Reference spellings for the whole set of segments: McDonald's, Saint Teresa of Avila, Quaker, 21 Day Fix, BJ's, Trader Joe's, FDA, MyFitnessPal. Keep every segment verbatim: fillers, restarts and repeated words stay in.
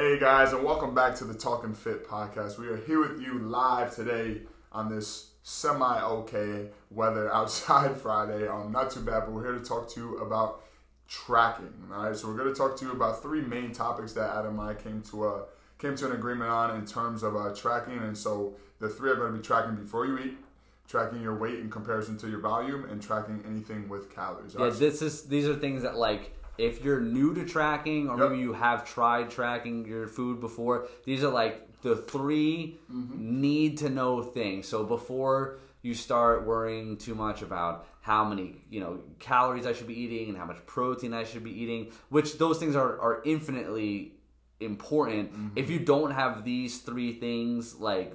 Hey guys, and welcome back to the Talkin' Fit podcast. We are here with you live today on this semi-okay weather outside Friday on Not Too Bad, but we're here to talk to you about tracking. All right, so we're going to talk to you about three main topics that Adam and I came to uh, came to an agreement on in terms of uh, tracking. And so the three are going to be tracking before you eat, tracking your weight in comparison to your volume, and tracking anything with calories. Yeah, right. this is these are things that like. If you're new to tracking, or yep. maybe you have tried tracking your food before, these are like the three mm-hmm. need-to-know things. So before you start worrying too much about how many, you know, calories I should be eating and how much protein I should be eating, which those things are, are infinitely important. Mm-hmm. If you don't have these three things, like,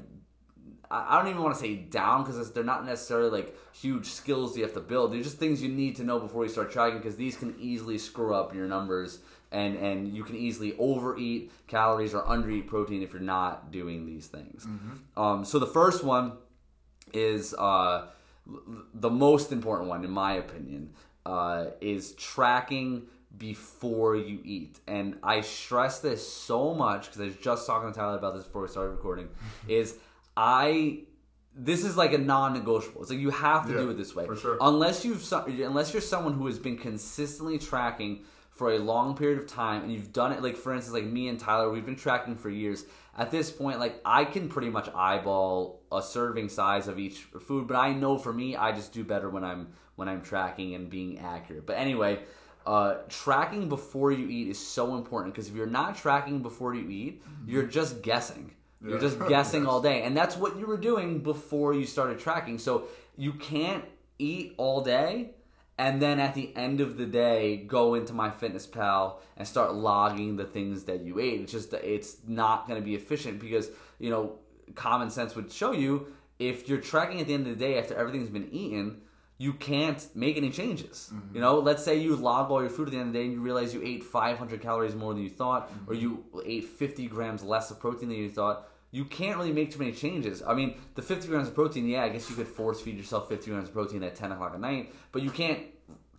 I don't even want to say down because they're not necessarily like huge skills you have to build. They're just things you need to know before you start tracking because these can easily screw up your numbers and, and you can easily overeat calories or undereat protein if you're not doing these things. Mm-hmm. Um, so the first one is uh, the most important one in my opinion uh, is tracking before you eat. And I stress this so much because I was just talking to Tyler about this before we started recording is I, this is like a non-negotiable. It's like you have to yeah, do it this way. For sure. Unless you've, unless you're someone who has been consistently tracking for a long period of time and you've done it, like for instance, like me and Tyler, we've been tracking for years. At this point, like I can pretty much eyeball a serving size of each food, but I know for me, I just do better when I'm, when I'm tracking and being accurate. But anyway, Uh, tracking before you eat is so important because if you're not tracking before you eat, you're just guessing. You're just guessing yes. all day. And that's what you were doing before you started tracking. So you can't eat all day and then at the end of the day go into MyFitnessPal and start logging the things that you ate. It's just it's not going to be efficient because, you know, common sense would show you if you're tracking at the end of the day after everything's been eaten, you can't make any changes. Mm-hmm. You know, let's say you log all your food at the end of the day and you realize you ate five hundred calories more than you thought mm-hmm. or you ate fifty grams less of protein than you thought. You can't really make too many changes. I mean, the fifty grams of protein, yeah, I guess you could force feed yourself fifty grams of protein at ten o'clock at night, but you can't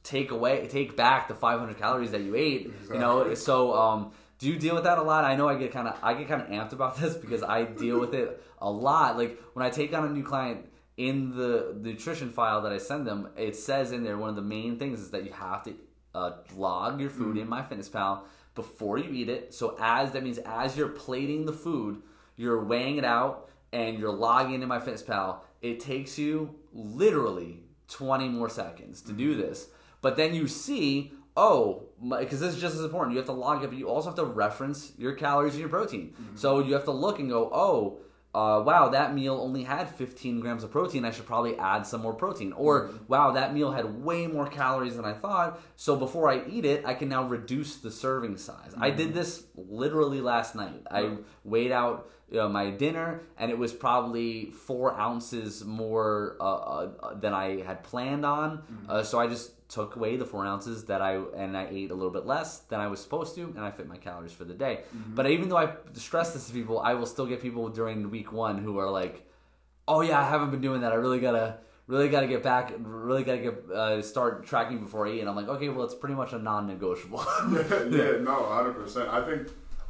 take away, take back the five hundred calories that you ate. Exactly. You know, so um, do you deal with that a lot? I know I get kind of, I get kind of amped about this because I deal with it a lot. Like when I take on a new client in the nutrition file that I send them, it says in there one of the main things is that you have to uh, log your food mm. in MyFitnessPal before you eat it. So as that means as you're plating the food, you're weighing it out and you're logging into MyFitnessPal. It takes you literally twenty more seconds to do this. But then you see, oh, because this is just as important. You have to log it, but you also have to reference your calories and your protein. Mm-hmm. So you have to look and go, oh, uh, wow, that meal only had fifteen grams of protein. I should probably add some more protein. Or, wow, that meal had way more calories than I thought. So before I eat it, I can now reduce the serving size. Mm-hmm. I did this literally last night. I weighed out you know, my dinner, and it was probably four ounces more uh, uh, than I had planned on. Mm-hmm. Uh, so I just took away the four ounces that I and I ate a little bit less than I was supposed to, and I fit my calories for the day. Mm-hmm. But even though I stress this to people, I will still get people during week one who are like, "Oh yeah, I haven't been doing that. I really gotta, really gotta get back. Really gotta get uh, start tracking before I eat." And I'm like, "Okay, well, it's pretty much a non-negotiable." yeah, yeah, no, one hundred percent. I think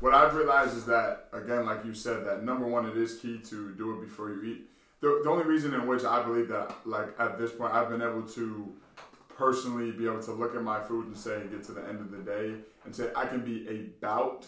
what I've realized is that again, like you said, that number one, it is key to do it before you eat. The, the only reason in which I believe that, like at this point, I've been able to personally be able to look at my food and say, get to the end of the day and say, I can be about,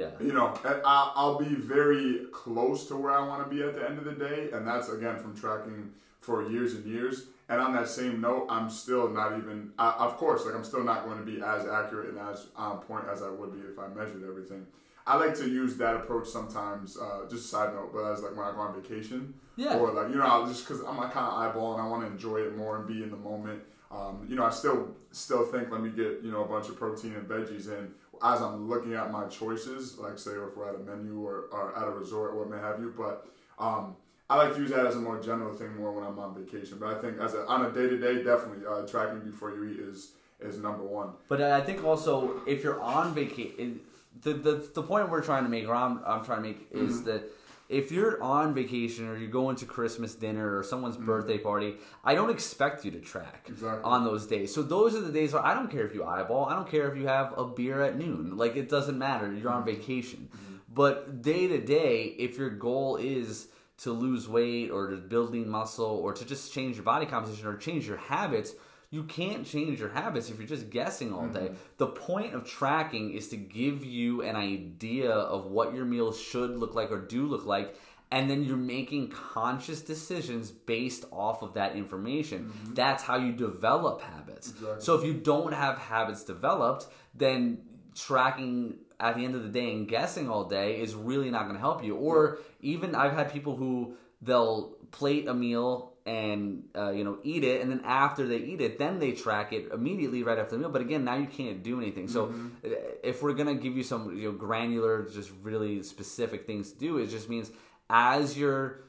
yeah, you know, I, I'll be very close to where I want to be at the end of the day. And that's, again, from tracking for years and years. And on that same note, I'm still not even, I, of course, like I'm still not going to be as accurate and as on point as I would be if I measured everything. I like to use that approach sometimes, uh, just a side note, but as like when I go on vacation yeah. or like, you know, I'll just because I'm like kind of eyeballing, I want to enjoy it more and be in the moment. Um, you know, I still still think let me get, you know, a bunch of protein and veggies in as I'm looking at my choices, like say if we're at a menu or, or at a resort or what may have you. But um, I like to use that as a more general thing more when I'm on vacation. But I think as a, on a day-to-day, definitely uh, tracking before you eat is is number one. But I think also if you're on vacation, the, the the point we're trying to make or I'm, I'm trying to make is mm-hmm. that if you're on vacation or you're going to Christmas dinner or someone's mm-hmm. birthday party, I don't expect you to track exactly. on those days. So those are the days where I don't care if you eyeball. I don't care if you have a beer at noon. Like, it doesn't matter. You're on vacation. Mm-hmm. But day to day, if your goal is to lose weight or to build lean muscle or to just change your body composition or change your habits, you can't change your habits if you're just guessing all day. Mm-hmm. The point of tracking is to give you an idea of what your meals should look like or do look like, and then you're making conscious decisions based off of that information. Mm-hmm. That's how you develop habits. Exactly. So if you don't have habits developed, then tracking at the end of the day and guessing all day is really not going to help you. Or even I've had people who they'll plate a meal and uh, you know, eat it, and then after they eat it, then they track it immediately right after the meal. But again, now you can't do anything. So mm-hmm. if we're gonna give you some you know, granular, just really specific things to do, it just means as you're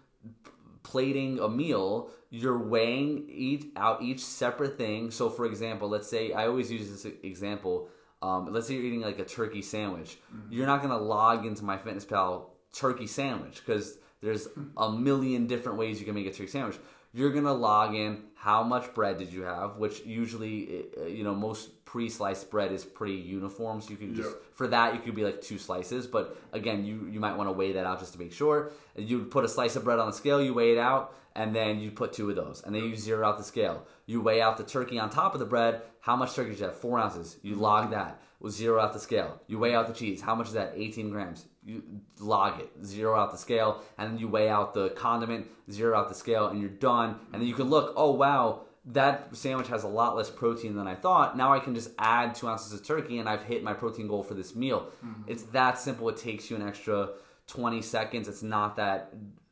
plating a meal, you're weighing each out each separate thing. So for example, let's say I always use this example. Um, let's say you're eating like a turkey sandwich. Mm-hmm. You're not gonna log into MyFitnessPal turkey sandwich because there's a million different ways you can make a turkey sandwich. You're going to log in how much bread did you have, which usually, you know, most pre-sliced bread is pretty uniform. So you can just, yeah. for that, you could be like two slices. But again, you, you might want to weigh that out just to make sure. You put a slice of bread on the scale, you weigh it out, and then you put two of those. And then you zero out the scale. You weigh out the turkey on top of the bread. How much turkey did you have? Four ounces. You log that. We'll zero out the scale. You weigh out the cheese. How much is that? eighteen grams. You log it, zero out the scale, and then you weigh out the condiment, zero out the scale, and you're done. And then you can look, oh wow, that sandwich has a lot less protein than I thought. Now I can just add two ounces of turkey and I've hit my protein goal for this meal. Mm-hmm. It's that simple. It takes you an extra twenty seconds. It's not that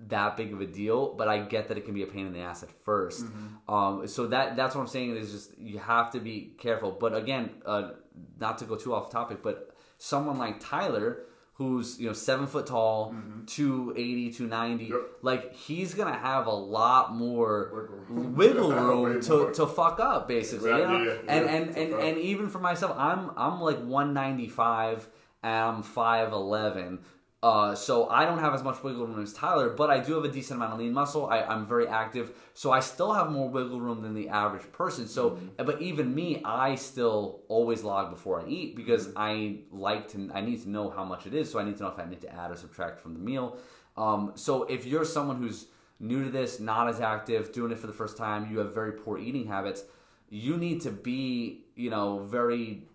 that big of a deal, but I get that it can be a pain in the ass at first. Mm-hmm. Um, so that that's what I'm saying is just you have to be careful. But again, uh, not to go too off topic, but someone like Tyler, who's, you know, seven foot tall, mm-hmm. two eighty, two ninety, yep. like he's going to have a lot more wiggle room to, more. to fuck up basically. Yeah, you know? yeah, yeah, and, yeah, and, and, and even for myself, I'm, I'm like one ninety-five and I'm five eleven. Uh, so I don't have as much wiggle room as Tyler, but I do have a decent amount of lean muscle. I, I'm very active, so I still have more wiggle room than the average person. So, mm-hmm. but even me, I still always log before I eat because I like to. I need to know how much it is, so I need to know if I need to add or subtract from the meal. Um, so if you're someone who's new to this, not as active, doing it for the first time, you have very poor eating habits. You need to be, you know, very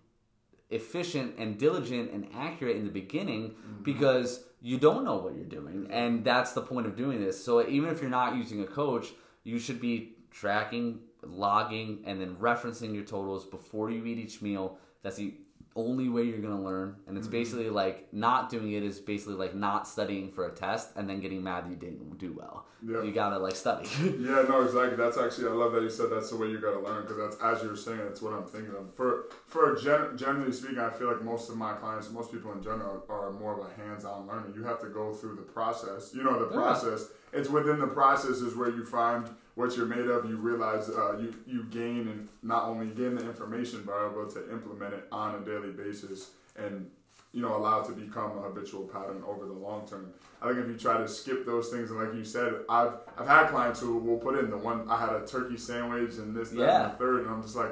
efficient and diligent and accurate in the beginning, mm-hmm. because you don't know what you're doing, and that's the point of doing this. So even if you're not using a coach, you should be tracking, logging, and then referencing your totals before you eat each meal. That's the only way you're going to learn, and it's mm-hmm. basically like not doing it is basically like not studying for a test and then getting mad that you didn't do well. Yeah. You gotta like study. Yeah, no, exactly. That's actually, I love that you said that's the way you gotta learn, because that's, as you were saying, that's what I'm thinking of. For for gen- generally speaking, I feel like most of my clients, most people in general, are more of a hands-on learner. You have to go through the process. You know, the process. Yeah. It's within the process is where you find what you're made of. You realize uh, you, you gain, and not only gain the information, but are able to implement it on a daily basis and, you know, allow it to become a habitual pattern over the long term. I think if you try to skip those things, and like you said, I've I've had clients who will put in the one, I had a turkey sandwich and this, that, yeah. and the third, and I'm just like,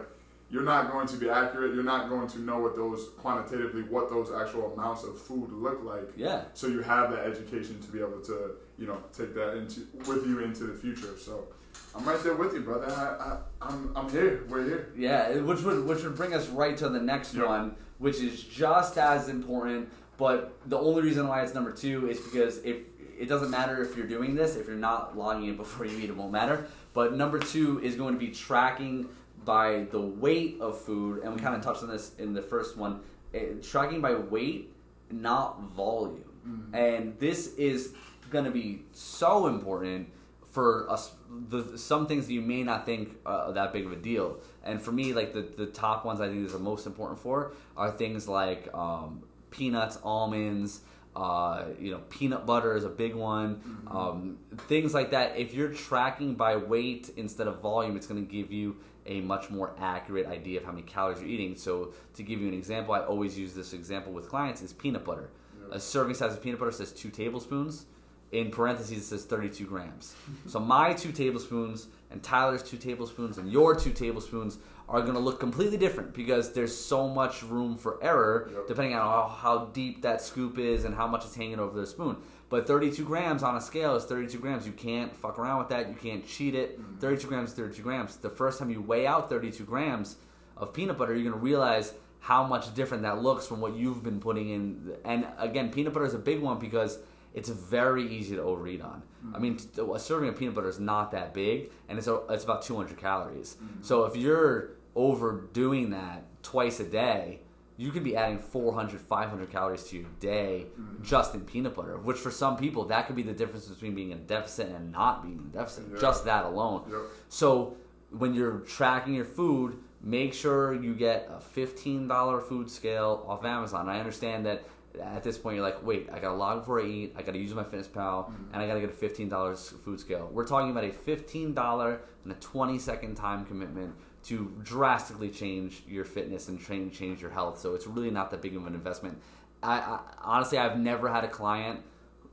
you're not going to be accurate. You're not going to know what those quantitatively, what those actual amounts of food look like. Yeah. So you have that education to be able to, you know, take that into with you into the future. So I'm right there with you, brother. I, I, I'm, I'm here. We're here. Yeah, which would which would bring us right to the next yep. one, which is just as important. But the only reason why it's number two is because if it doesn't matter if you're doing this, if you're not logging it before you eat, it won't matter. But number two is going to be tracking by the weight of food, and we kind of touched on this in the first one. It, tracking by weight, not volume. Mm-hmm. And this is going to be so important for us, the, some things that you may not think uh, that big of a deal. And for me, like the, the top ones I think is the most important for are things like um, peanuts, almonds, uh, you know, peanut butter is a big one, mm-hmm. um, things like that. If you're tracking by weight instead of volume, it's going to give you a much more accurate idea of how many calories you're eating. So to give you an example, I always use this example with clients is peanut butter. Yep. A serving size of peanut butter says two tablespoons. In parentheses, it says thirty-two grams. So my two tablespoons and Tyler's two tablespoons and your two tablespoons are going to look completely different because there's so much room for error, yep, depending on how, how deep that scoop is and how much it's hanging over the spoon. But thirty-two grams on a scale is thirty-two grams. You can't fuck around with that. You can't cheat it. Mm-hmm. thirty-two grams is thirty-two grams. The first time you weigh out thirty-two grams of peanut butter, you're going to realize how much different that looks from what you've been putting in. And again, peanut butter is a big one because it's very easy to overeat on. Mm-hmm. I mean, a serving of peanut butter is not that big, and it's a, it's about two hundred calories. Mm-hmm. So if you're overdoing that twice a day, you could be adding four hundred, five hundred calories to your day, mm-hmm, just in peanut butter, which for some people, that could be the difference between being in a deficit and not being in a deficit, yeah, just that alone. Yep. So when you're tracking your food, make sure you get a fifteen dollar food scale off Amazon. I understand that at this point you're like, wait, I got to log before I eat, I got to use my Fitness Pal, mm-hmm, and I got to get a fifteen dollar food scale. We're talking about a fifteen dollar and a twenty second time commitment to drastically change your fitness and train, change your health. So it's really not that big of an investment. I, I honestly, I've never had a client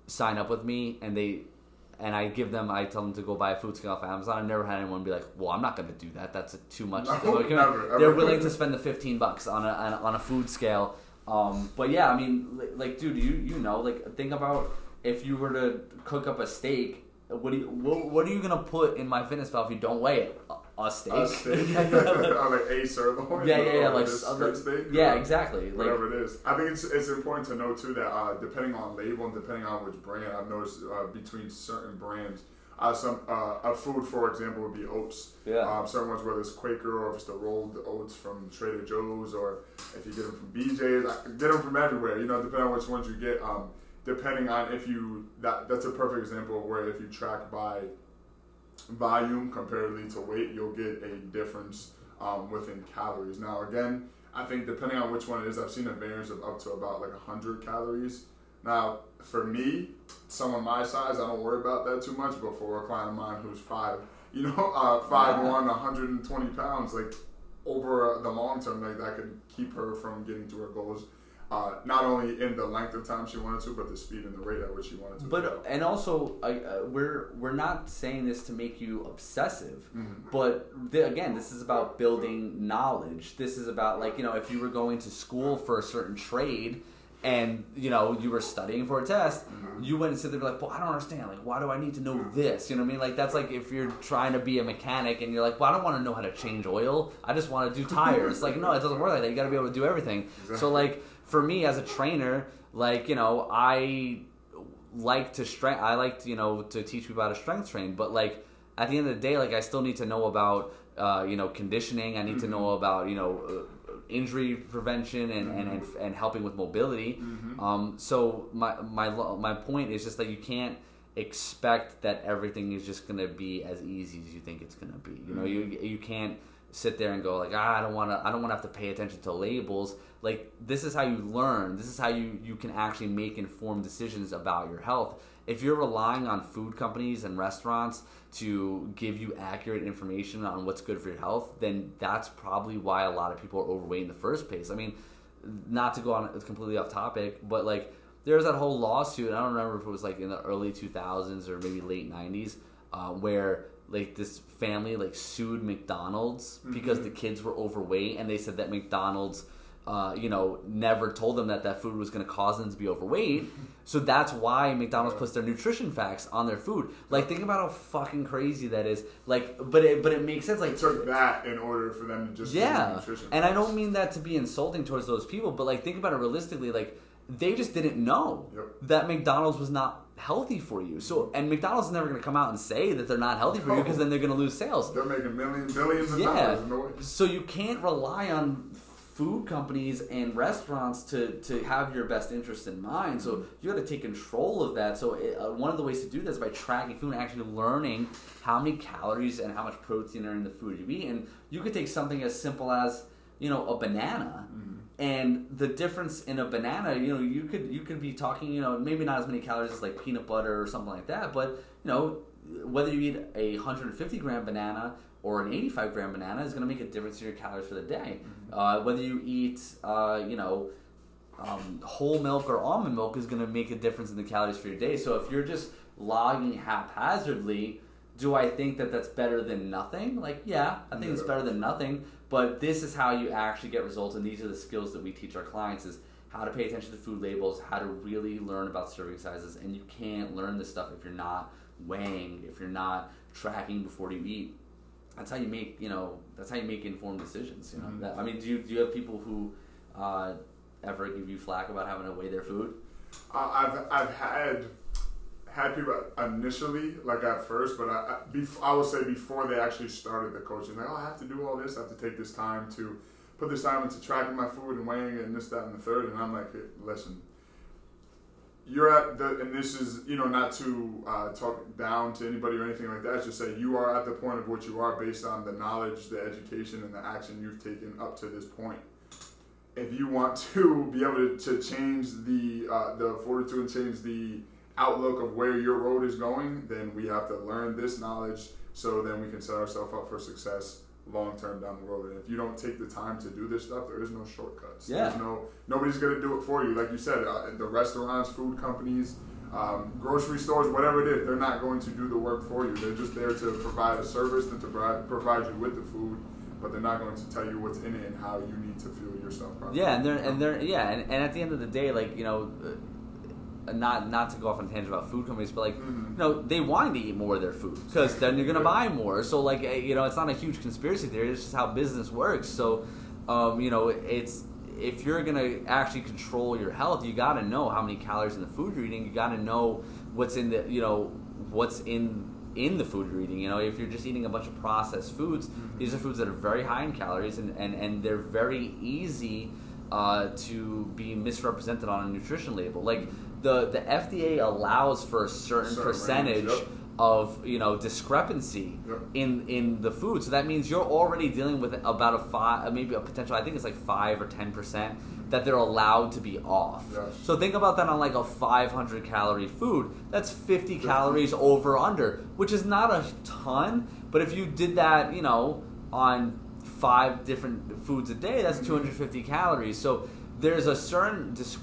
sign up with me and they and I give them, I tell them to go buy a food scale off Amazon. I've never had anyone be like, well, I'm not going to do that. That's a, too much. No, never, They're ever. willing to spend the fifteen bucks on a, on a food scale. Um, but yeah, I mean, like, dude, you you know, like, think about if you were to cook up a steak, what do you, what, what are you going to put in MyFitnessPal if you don't weigh it? A steak. A steak. Or like a sirloin. Yeah, yeah, yeah. Like, like steak. Yeah, exactly. Whatever like, it is. I think it's it's important to know, too, that uh, depending on label and depending on which brand, I've noticed uh, between certain brands, uh, some uh, a food, for example, would be oats. Yeah. Um, certain ones, whether it's Quaker or if it's the rolled oats from Trader Joe's or if you get them from B J's, I get them from everywhere, you know, depending on which ones you get. Um, depending on if you, that that's a perfect example of where if you track by volume comparatively to weight, you'll get a difference um, within calories. Now, again, I think depending on which one it is, I've seen a variance of up to about like one hundred calories. Now, for me, someone my size, I don't worry about that too much, but for a client of mine who's five, you know, uh, five one, one hundred twenty pounds, like over the long term, like that could keep her from getting to her goals. Uh, not only in the length of time she wanted to, but the speed and the rate at which she wanted to. But go. And also, uh, we're we're not saying this to make you obsessive, mm-hmm, but th- again, this is about building knowledge. This is about, like, you know, if you were going to school for a certain trade, and you know you were studying for a test, mm-hmm, you wouldn't sit there and be like, well, I don't understand. Like, why do I need to know mm-hmm. this? You know what I mean? Like, that's like if you're trying to be a mechanic and you're like, well, I don't want to know how to change oil. I just want to do tires. Like, no, it doesn't work like that. You got to be able to do everything. Exactly. So, like, for me as a trainer, like, you know, I like to strength. I like to, you know, to teach people how to strength train. But like at the end of the day, like I still need to know about uh, you know conditioning. I need mm-hmm. to know about you know uh, injury prevention and, mm-hmm. and, and and helping with mobility. Mm-hmm. Um, so my my my point is just that you can't expect that everything is just gonna be as easy as you think it's gonna be. You mm-hmm. know, you you can't sit there and go like, ah, I don't want to. I don't want to have to pay attention to labels. Like, this is how you learn. This is how you, you can actually make informed decisions about your health. If you're relying on food companies and restaurants to give you accurate information on what's good for your health, then that's probably why a lot of people are overweight in the first place. I mean, not to go on completely off topic, but like there was that whole lawsuit. I don't remember if it was like in the early two thousands or maybe late nineties, uh, where like this family like sued McDonald's mm-hmm. because the kids were overweight, and they said that McDonald's uh, you know never told them that that food was going to cause them to be overweight. So that's why McDonald's puts their nutrition facts on their food. Like, think about how fucking crazy that is. Like, but it but it makes sense. Like, it took that in order for them to just yeah. nutrition and facts. I don't mean that to be insulting towards those people, but like think about it realistically. Like, they just didn't know yep. that McDonald's was not healthy for you. So, and McDonald's is never going to come out and say that they're not healthy for you, because then they're going to lose sales. They're making millions, billions of yeah. dollars. So you can't rely on food companies and restaurants to, to have your best interest in mind. So you got to take control of that. So it, uh, one of the ways to do that is by tracking food and actually learning how many calories and how much protein are in the food you eat. And you could take something as simple as, you know, a banana. Mm-hmm. And the difference in a banana, you know, you could you could be talking, you know, maybe not as many calories as like peanut butter or something like that, but you know, whether you eat a one hundred fifty gram banana or an eighty-five gram banana is going to make a difference in your calories for the day. Uh, whether you eat, uh, you know, um, whole milk or almond milk is going to make a difference in the calories for your day. So if you're just logging haphazardly, do I think that that's better than nothing? Like, yeah, I think no. it's better than nothing. But this is how you actually get results, and these are the skills that we teach our clients, is how to pay attention to food labels, how to really learn about serving sizes. And you can't learn this stuff if you're not weighing, if you're not tracking before you eat. That's how you make, you know, that's how you make informed decisions. You know, mm-hmm. that, I mean, do you do you have people who uh, ever give you flack about having to weigh their food? Uh, I've I've had had people initially, like at first, but I I, bef- I would say before they actually started the coaching, like, oh, I have to do all this, I have to take this time to put this time into tracking my food and weighing it and this, that, and the third, and I'm like, hey, listen, you're at the, and this is, you know, not to uh, talk down to anybody or anything like that, it's just say you are at the point of what you are based on the knowledge, the education, and the action you've taken up to this point. If you want to be able to, to change the uh, the fortitude and change the outlook of where your road is going, then we have to learn this knowledge so then we can set ourselves up for success long term down the road. And if you don't take the time to do this stuff, there is no shortcuts. Yeah. There's no nobody's gonna do it for you. Like you said, uh, the restaurants, food companies, um, grocery stores, whatever it is, they're not going to do the work for you. They're just there to provide a service and to provide provide you with the food, but they're not going to tell you what's in it and how you need to fuel yourself properly. Yeah, and they're and they're yeah, and, and at the end of the day, like, you know, not not to go off on a tangent about food companies, but like, mm-hmm. you know, they want to eat more of their food because then you're gonna buy more. So like, you know, it's not a huge conspiracy theory. It's just how business works. So, um, you know, it's if you're gonna actually control your health, you gotta know how many calories in the food you're eating. You gotta know what's in the you know what's in. in the food you're eating. You know, if you're just eating a bunch of processed foods, mm-hmm. these are foods that are very high in calories, and, and, and they're very easy uh, to be misrepresented on a nutrition label. Like the, the F D A allows for a certain, certain percentage range, yep. of, you know, discrepancy yep. in, in the food. So that means you're already dealing with about a five, maybe a potential, I think it's like five or ten percent that they're allowed to be off. Yes. So think about that on like a five hundred calorie food. That's fifty calories over or under, which is not a ton, but if you did that, you know, on five different foods a day, that's two hundred fifty calories. So there's a certain disc-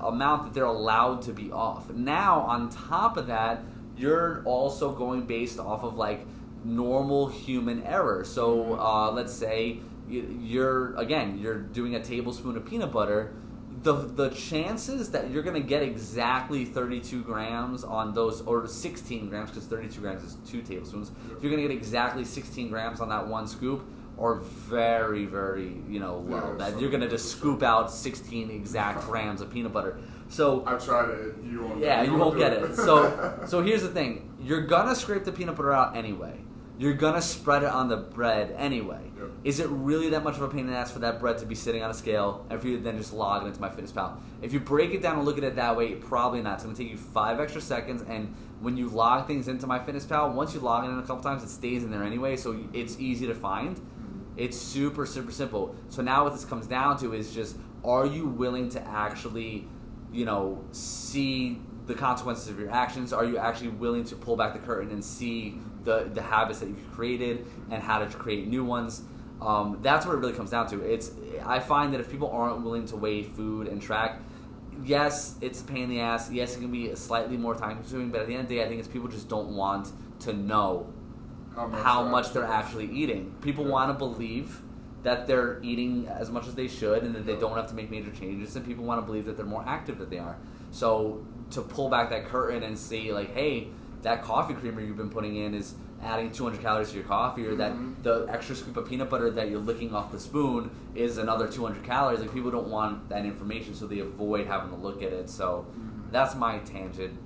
amount that they're allowed to be off. Now, on top of that, you're also going based off of like normal human error. So uh, let's say you're, again, you're doing a tablespoon of peanut butter. The the chances that you're going to get exactly thirty-two grams on those, or sixteen grams, because thirty-two grams is two tablespoons. If you're going to get exactly sixteen grams on that one scoop, are very, very, you know, low. Yeah, that you're going to just scoop out sixteen exact grams of peanut butter. So I've tried it. You won't Yeah, you, you won't get it. it. So so here's the thing. You're going to scrape the peanut butter out anyway. You're going to spread it on the bread anyway. Yep. Is it really that much of a pain in the ass for that bread to be sitting on a scale and for you to then just log it into MyFitnessPal? If you break it down and look at it that way, probably not. It's going to take you five extra seconds, and when you log things into MyFitnessPal, once you log it in a couple times, it stays in there anyway, so it's easy to find. It's super, super simple. So now what this comes down to is just, are you willing to actually, you know, see the consequences of your actions? Are you actually willing to pull back the curtain and see the, the habits that you've created and how to create new ones? Um, that's what it really comes down to. It's I find that if people aren't willing to weigh food and track, yes, it's a pain in the ass. Yes, it can be slightly more time consuming, but at the end of the day, I think it's people just don't want to know how much, how much they're, they're actually eating. People yeah. want to believe that they're eating as much as they should and that they don't have to make major changes, and people want to believe that they're more active than they are. So to pull back that curtain and see, like, hey, that coffee creamer you've been putting in is adding two hundred calories to your coffee, or that mm-hmm. the extra scoop of peanut butter that you're licking off the spoon is another two hundred calories. Like, people don't want that information, so they avoid having to look at it. So mm-hmm. that's my tangent.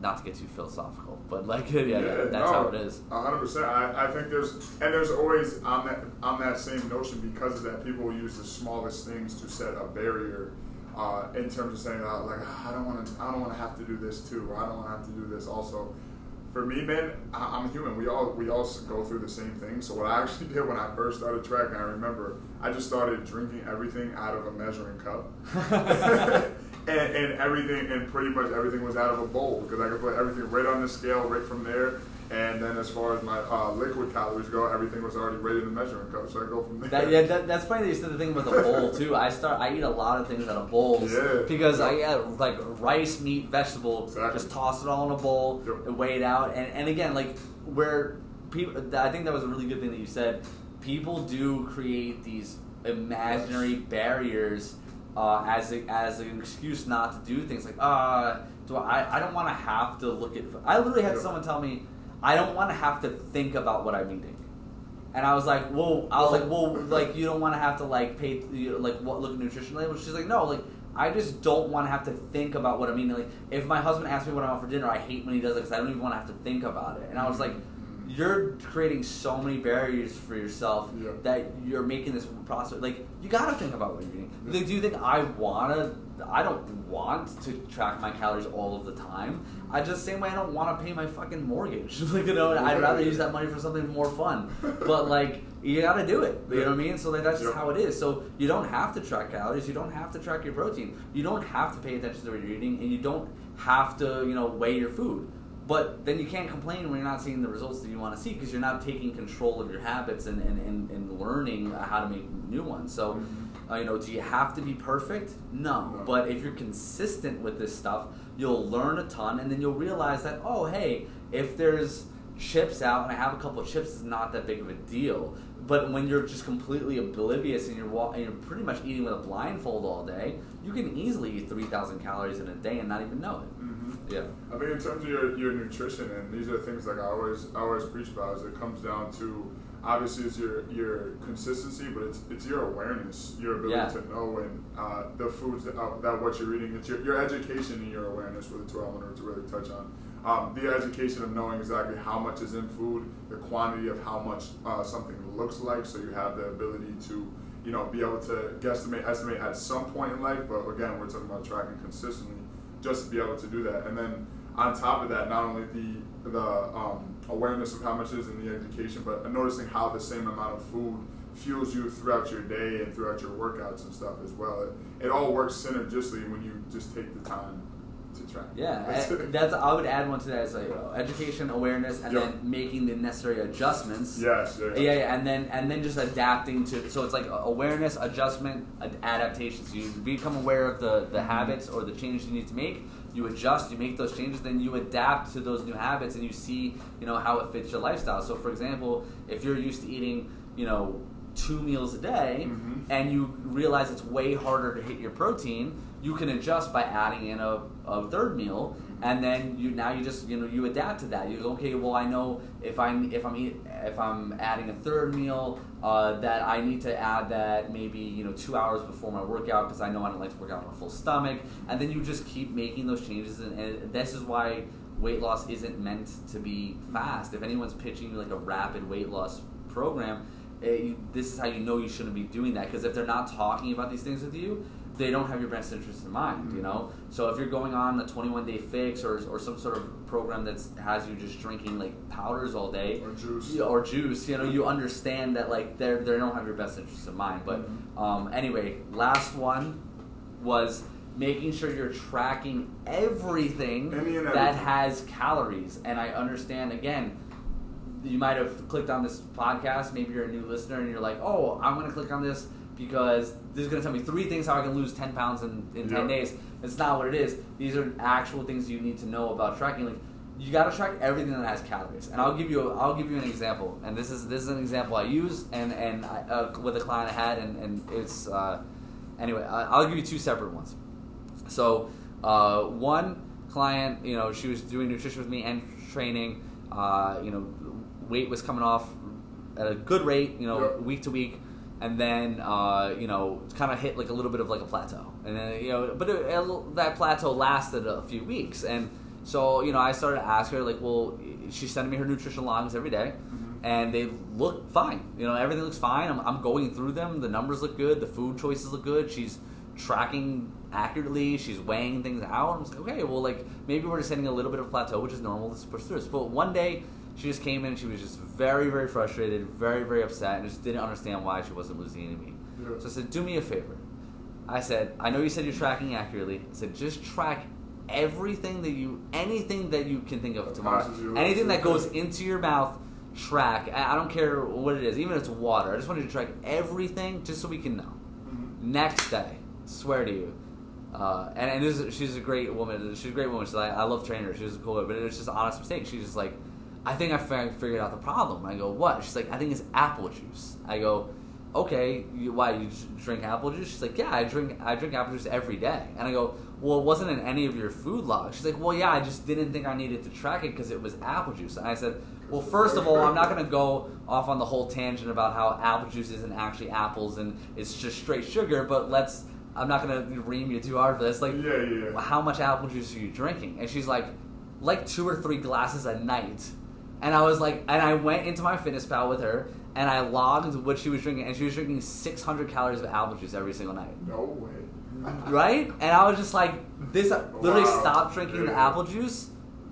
Not to get too philosophical, but like, yeah, yeah that's no, how it is. A hundred percent. I I think there's, and there's always on that on that same notion, because of that, people will use the smallest things to set a barrier, uh, in terms of saying, uh, like, I don't want to, I don't want to have to do this too, or I don't want to have to do this also. For me, man, I, I'm human. We all we all go through the same thing. So what I actually did when I first started tracking, I remember I just started drinking everything out of a measuring cup. And, and everything, and pretty much everything was out of a bowl, because I could put everything right on the scale, right from there. And then as far as my uh, liquid calories go, everything was already right in the measuring cup, so I go from there. That, yeah, that, that's funny that you said the thing about the bowl too. I start, I eat a lot of things out of bowls yeah. because yeah. I get like rice, meat, vegetable, exactly. just toss it all in a bowl yep. and weigh it out. And and again, like where people, I think that was a really good thing that you said. people do create these imaginary barriers uh, as a, as an excuse not to do things. Like, uh, do I? I don't want to have to look at. I literally had someone tell me, I don't want to have to think about what I'm eating. And I was like, well, I was like, well, like you don't want to have to like pay, you know, like what look at nutrition labels. She's like, no, like I just don't want to have to think about what I'm eating. Like if my husband asks me what I want for dinner, I hate when he does it because I don't even want to have to think about it. And I was like, you're creating so many barriers for yourself yeah. that you're making this process. Like you gotta think about what you're eating. Like, do you think I wanna? I don't want to track my calories all of the time. I just same way I don't want to pay my fucking mortgage. Like, you know, and I'd rather use that money for something more fun. But like, you gotta do it. You know what I mean? So like, that's just how it is. So you don't have to track calories. You don't have to track your protein. You don't have to pay attention to what you're eating, and you don't have to, you know, weigh your food. But then you can't complain when you're not seeing the results that you want to see because you're not taking control of your habits and, and, and, and learning how to make new ones. So, uh, you know, do you have to be perfect? No. But if you're consistent with this stuff, you'll learn a ton, and then you'll realize that, oh, hey, if there's chips out and I have a couple of chips, it's not that big of a deal. But when you're just completely oblivious and you're walk- and you're pretty much eating with a blindfold all day, you can easily eat three thousand calories in a day and not even know it. Mm-hmm. Yeah. I mean, in terms of your, your nutrition, and these are things like I always I always preach about, is it comes down to obviously it's your your consistency, but it's it's your awareness, your ability yeah. to know when uh, the foods that, uh, that what you're eating, it's your, your education and your awareness were the two I wanted to really touch on. Um, the education of knowing exactly how much is in food, the quantity of how much uh, something looks like, so you have the ability to, you know, be able to guesstimate, estimate at some point in life. But again, we're talking about tracking consistently, just to be able to do that. And then on top of that, not only the the um, awareness of how much is in the education, but noticing how the same amount of food fuels you throughout your day and throughout your workouts and stuff as well. It, it all works synergistically when you just take the time. Yeah, I, that's. I would add one to that is like uh, education, awareness, and yep. then making the necessary adjustments. Yes. yes. Yeah, yeah, and then and then just adapting to. So it's like awareness, adjustment, adaptation. So you become aware of the, the habits or the changes you need to make. You adjust, you make those changes, then you adapt to those new habits, and you see, you know, how it fits your lifestyle. So for example, if you're used to eating, you know, two meals a day, mm-hmm. and you realize it's way harder to hit your protein, you can adjust by adding in a, a third meal, and then you now you just you know you adapt to that. You go, okay, well I know if I'm if I'm eat, if I'm adding a third meal uh, that I need to add that maybe you know two hours before my workout because I know I don't like to work out on a full stomach, and then you just keep making those changes, and, and this is why weight loss isn't meant to be fast. If anyone's pitching you like a rapid weight loss program, It, you, this is how you know you shouldn't be doing that, because if they're not talking about these things with you, they don't have your best interest in mind, mm-hmm. you know? So if you're going on a twenty-one day fix or or some sort of program that has you just drinking like powders all day or juice, you, or juice, you know, you understand that like they they don't have your best interest in mind. But mm-hmm. um, anyway, last one was making sure you're tracking everything that everything. has calories. And I understand, again, you might have clicked on this podcast, maybe you're a new listener and you're like, oh, I'm going to click on this because this is going to tell me three things how I can lose ten pounds in, in yep. ten days. It's not what it is. These are actual things you need to know about tracking. Like, you got to track everything that has calories. And I'll give you a, I'll give you an example. And this is this is an example I use and, and I, uh, with a client I had, and, and it's, uh, anyway, I, I'll give you two separate ones. So uh, one client, you know, she was doing nutrition with me and training, uh, you know, weight was coming off at a good rate, you know, yep. week to week, and then uh, you know, kind of hit like a little bit of like a plateau, and then you know, but it, it, that plateau lasted a few weeks, and so you know, I started to ask her like, well, she's sending me her nutrition logs every day, mm-hmm. and they look fine, you know, everything looks fine. I'm, I'm going through them, the numbers look good, the food choices look good, she's tracking accurately, she's weighing things out. I'm like, okay, well, like maybe we're just hitting a little bit of plateau, which is normal. Let's push through this. But one day, she just came in and she was just very, very frustrated, very, very upset, and just didn't understand why she wasn't losing any weight. Yeah. So I said, do me a favor. I said, I know you said you're tracking accurately. I said, just track everything that you, anything that you can think of tomorrow. Anything that goes into your mouth, track. I, I don't care what it is, even if it's water. I just wanted you to track everything just so we can know. Mm-hmm. Next day, swear to you. Uh, and and this is, she's a great woman. She's a great woman. She's like, I love training her. She was a cool woman. But it was just an honest mistake. She's just like, I think I figured out the problem. I go, what? She's like, I think it's apple juice. I go, okay, you, why, you drink apple juice? She's like, yeah, I drink I drink apple juice every day. And I go, well, it wasn't in any of your food logs. She's like, well, yeah, I just didn't think I needed to track it because it was apple juice. And I said, well, first of all, I'm not going to go off on the whole tangent about how apple juice isn't actually apples and it's just straight sugar, but let's, I'm not going to ream you too hard for this. Like, yeah, yeah. How much apple juice are you drinking? And she's like, like two or three glasses a night. And I was like, and I went into MyFitnessPal with her, and I logged what she was drinking, and she was drinking six hundred calories of apple juice every single night. No way. Right? And I was just like, this, I literally wow. stopped drinking yeah. the apple juice,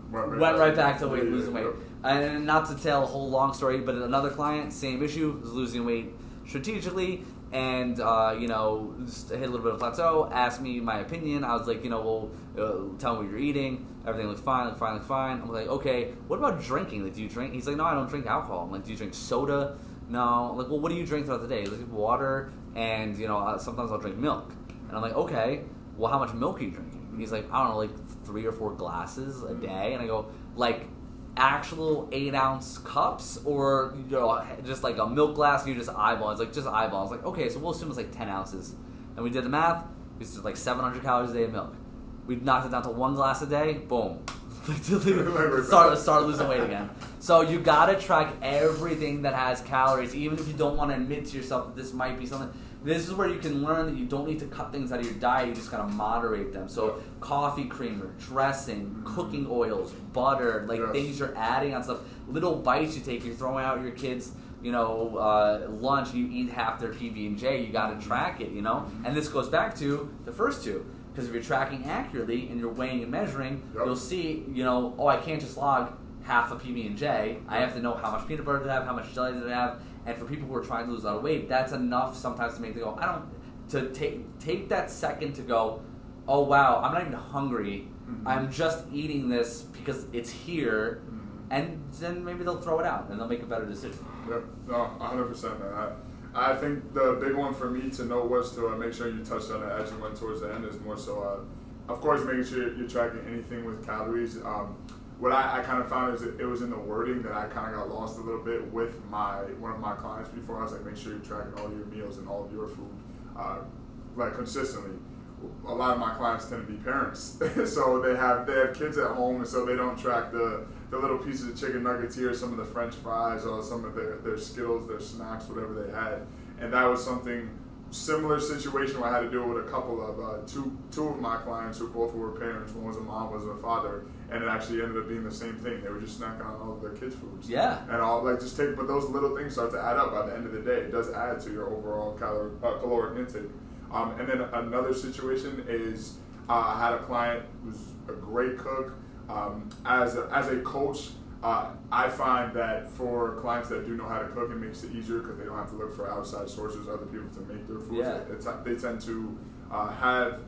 right, right, went right back to weight, yeah, losing weight. Yeah. And not to tell a whole long story, but another client, same issue, was losing weight strategically, and, uh, you know, just hit a little bit of plateau, asked me my opinion. I was like, you know, well, uh, tell me what you're eating. Everything looked fine, looked fine, looked fine. I'm like, okay, what about drinking? Like, do you drink? He's like, no, I don't drink alcohol. I'm like, do you drink soda? No. I'm like, well, what do you drink throughout the day? Like, water, and, you know, sometimes I'll drink milk. And I'm like, okay, well, how much milk are you drinking? And he's like, I don't know, like three or four glasses a day. And I go, like, actual eight-ounce cups, or you know, just like a milk glass and you just eyeball? It's like, just eyeball. It's like, okay, so we'll assume it's like ten ounces. And we did the math. It's just like seven hundred calories a day of milk. We knocked it down to one glass a day. Boom. start, start losing weight again. So you got to track everything that has calories, even if you don't want to admit to yourself that this might be something. This is where you can learn that you don't need to cut things out of your diet. You just got to moderate them. So coffee creamer, dressing, mm-hmm. cooking oils, butter, like yes. things you're adding on stuff. Little bites you take. You're throwing out your kids, you know, uh, lunch. You eat half their P B and J. You got to track it, you know. Mm-hmm. And this goes back to the first two. Because if you're tracking accurately and you're weighing and measuring, yep. you'll see, you know, oh, I can't just log half a P B and J. I have to know how much peanut butter did I have, how much jelly did I have. And for people who are trying to lose a lot of weight, that's enough sometimes to make them go, I don't, to take take that second to go, oh wow, I'm not even hungry. Mm-hmm. I'm just eating this because it's here. Mm-hmm. And then maybe they'll throw it out and they'll make a better decision. Yep, no, one hundred percent, man. I, I think the big one for me to know was to uh, make sure you touched on it as you went towards the end is more so, uh, of course, making sure you're tracking anything with calories. Um, What I, I kind of found is that it was in the wording that I kind of got lost a little bit with my one of my clients before. I was like, make sure you're tracking all your meals and all of your food, uh, like consistently. A lot of my clients tend to be parents, so they have they have kids at home, and so they don't track the, the little pieces of chicken nuggets here, some of the French fries, or some of their, their Skittles, their snacks, whatever they had. And that was something similar situation where I had to deal with a couple of uh, two two of my clients who both were parents. One was a mom, one was a father. And it actually ended up being the same thing. They were just snacking on all of their kids' foods. Yeah. And all, like, just take, but those little things start to add up by the end of the day. It does add to your overall calor, uh, caloric intake. Um, and then another situation is uh, I had a client who's a great cook. Um, as, a, as a coach, uh, I find that for clients that do know how to cook, it makes it easier because they don't have to look for outside sources, other people to make their foods. Yeah. It, it, they tend to uh, have...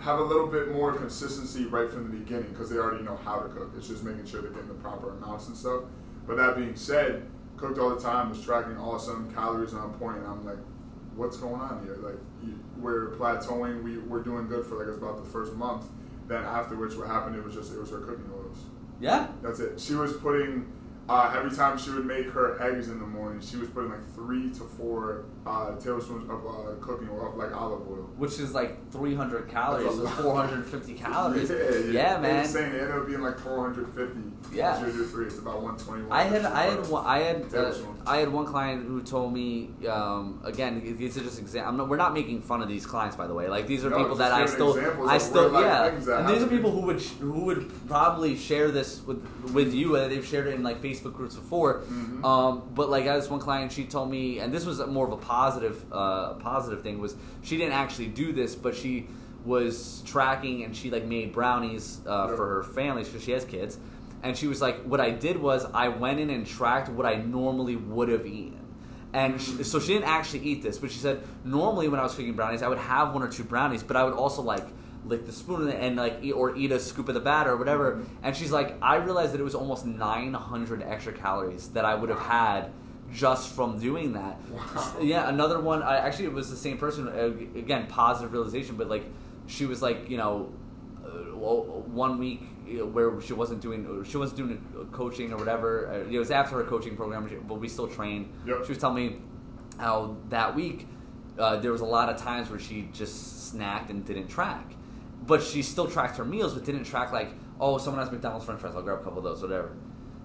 have a little bit more consistency right from the beginning because they already know how to cook. It's just making sure they're getting the proper amounts and stuff. But that being said, cooked all the time, was tracking all of a sudden calories on point, and I'm like, what's going on here? Like, you, we're plateauing, we, we're doing good for like it's about the first month. Then afterwards, what happened, it was just, it was her cooking oils. Yeah. That's it. She was putting, uh, every time she would make her eggs in the morning, she was putting like three to four uh, tablespoons of uh, cooking oil, like olive oil. Which is like three hundred calories or four hundred fifty calories. Yeah, yeah, yeah man. It's insane. It ended up being like four hundred fifty. Yeah. three. It's about one hundred twenty-one. I had, I had, one, I, had uh, I had one client who told me, um, again, these are just examples. We're not making fun of these clients, by the way. Like, these are no, people that I still, I still, yeah. And happen. These are people who would, who would probably share this with, with you, and they've shared it in like Facebook groups before. Mm-hmm. um, but like I had this one client, she told me, and this was more of a positive uh, positive thing, was she didn't actually do this, but she was tracking and she like made brownies uh, yeah. for her family because she has kids, and she was like, what I did was I went in and tracked what I normally would have eaten. And she, so she didn't actually eat this, but she said normally when I was cooking brownies I would have one or two brownies, but I would also like lick the spoon and like eat, or eat a scoop of the batter or whatever. And she's like, I realized that it was almost nine hundred extra calories that I would have had just from doing that. Wow. Yeah, another one. I, actually, it was the same person. Again, positive realization, but like she was like, you know, one week where she wasn't doing, she was doing coaching or whatever. It was after her coaching program, but we still trained. Yep. She was telling me how that week uh, there was a lot of times where she just snacked and didn't track. But she still tracked her meals, but didn't track like, oh, someone has McDonald's French fries, I'll grab a couple of those, whatever.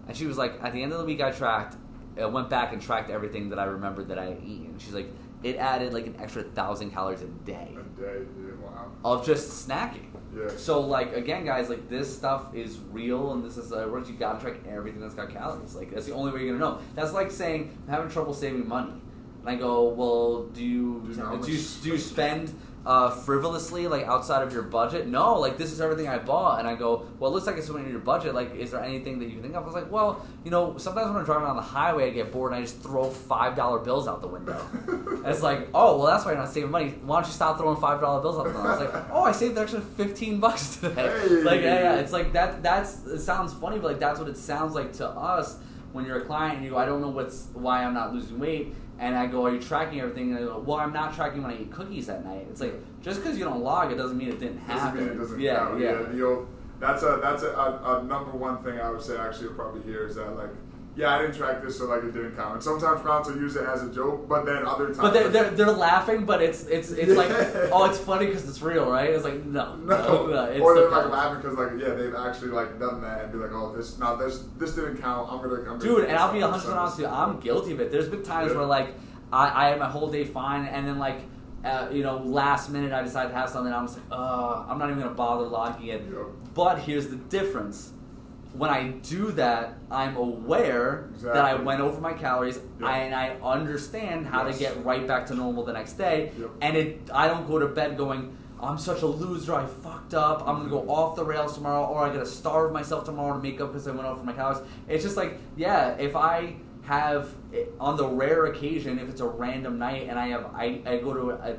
And she was like, at the end of the week I tracked, I went back and tracked everything that I remembered that I had eaten. And she's like, it added like an extra thousand calories a day. A day, yeah, wow. Of just snacking. Yeah. So like, again, guys, like this stuff is real, and this is uh, what you gotta track everything that's got calories. Like that's the only way you're gonna know. That's like saying I'm having trouble saving money, and I go, well, do you do you, do you, do you spend uh, frivolously, like outside of your budget? No, like this is everything I bought, and I go, well, it looks like it's something in your budget. Like, is there anything that you think of? I was like, well, you know, sometimes when I'm driving on the highway, I get bored and I just throw five dollar bills out the window. And it's like, oh, well, that's why you're not saving money. Why don't you stop throwing five dollar bills out the window? I was like, oh, I saved an extra fifteen bucks today. Hey. Like, yeah, yeah, it's like that. That's it sounds funny, but like that's what it sounds like to us when you're a client and you go, I don't know what's why I'm not losing weight. And I go, are you tracking everything? And I go, well, I'm not tracking when I eat cookies at night. It's like, just because you don't log it doesn't mean it didn't happen. Doesn't mean it doesn't yeah, count. Yeah, yeah. You know, that's a that's a, a, a number one thing I would say actually you'll probably hear is that, like, yeah, I didn't track this, so like it didn't count. And sometimes clients will use it as a joke, but then other times. But they're they're, they're laughing, but it's it's it's yeah. like, oh, it's funny because it's real, right? It's like no, no. no, no it's or they're like laughing because like yeah, they've actually like done that and be like, oh, this no, this this didn't count. I'm gonna, I'm gonna dude, and I'll be one hundred percent honest with you, I'm guilty of it. There's been times yeah. where like I, I had my whole day fine, and then like. Uh, you know, last minute I decided to have something, and I'm just like, uh, I'm not even going to bother logging it. Yep. But here's the difference. When I do that, I'm aware exactly. that I went over my calories, yep. I, and I understand how yes. to get right back to normal the next day. Yep. And it, I don't go to bed going, I'm such a loser, I fucked up, I'm going to go off the rails tomorrow, or I got to starve myself tomorrow to make up because I went over my calories. It's just like, yeah, if I... have on the rare occasion, if it's a random night and I have I, I go to a,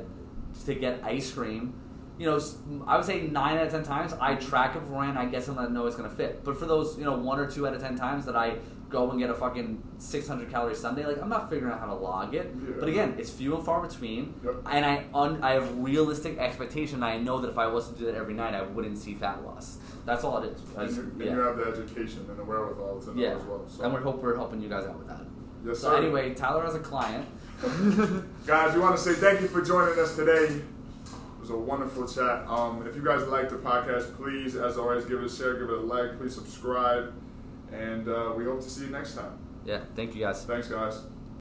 to get ice cream, you know, I would say nine out of ten times I track it for and I guess and I know it's gonna fit. But for those, you know, one or two out of ten times that I go and get a fucking six hundred calorie sundae, like I'm not figuring out how to log it. Yeah. But again, it's few and far between, yep. and I un, I have realistic expectation. I know that if I was to do that every night, I wouldn't see fat loss. That's all it is. And you, and yeah. you have the education and the wherewithal to know yeah. as well. So. And we hope we're helping you guys out with that. Yes, sir. So anyway, Tyler as a client. Guys, we want to say thank you for joining us today. It was a wonderful chat. Um, if you guys like the podcast, please, as always, give it a share, give it a like, please subscribe, and uh, we hope to see you next time. Yeah, thank you guys. Thanks, guys.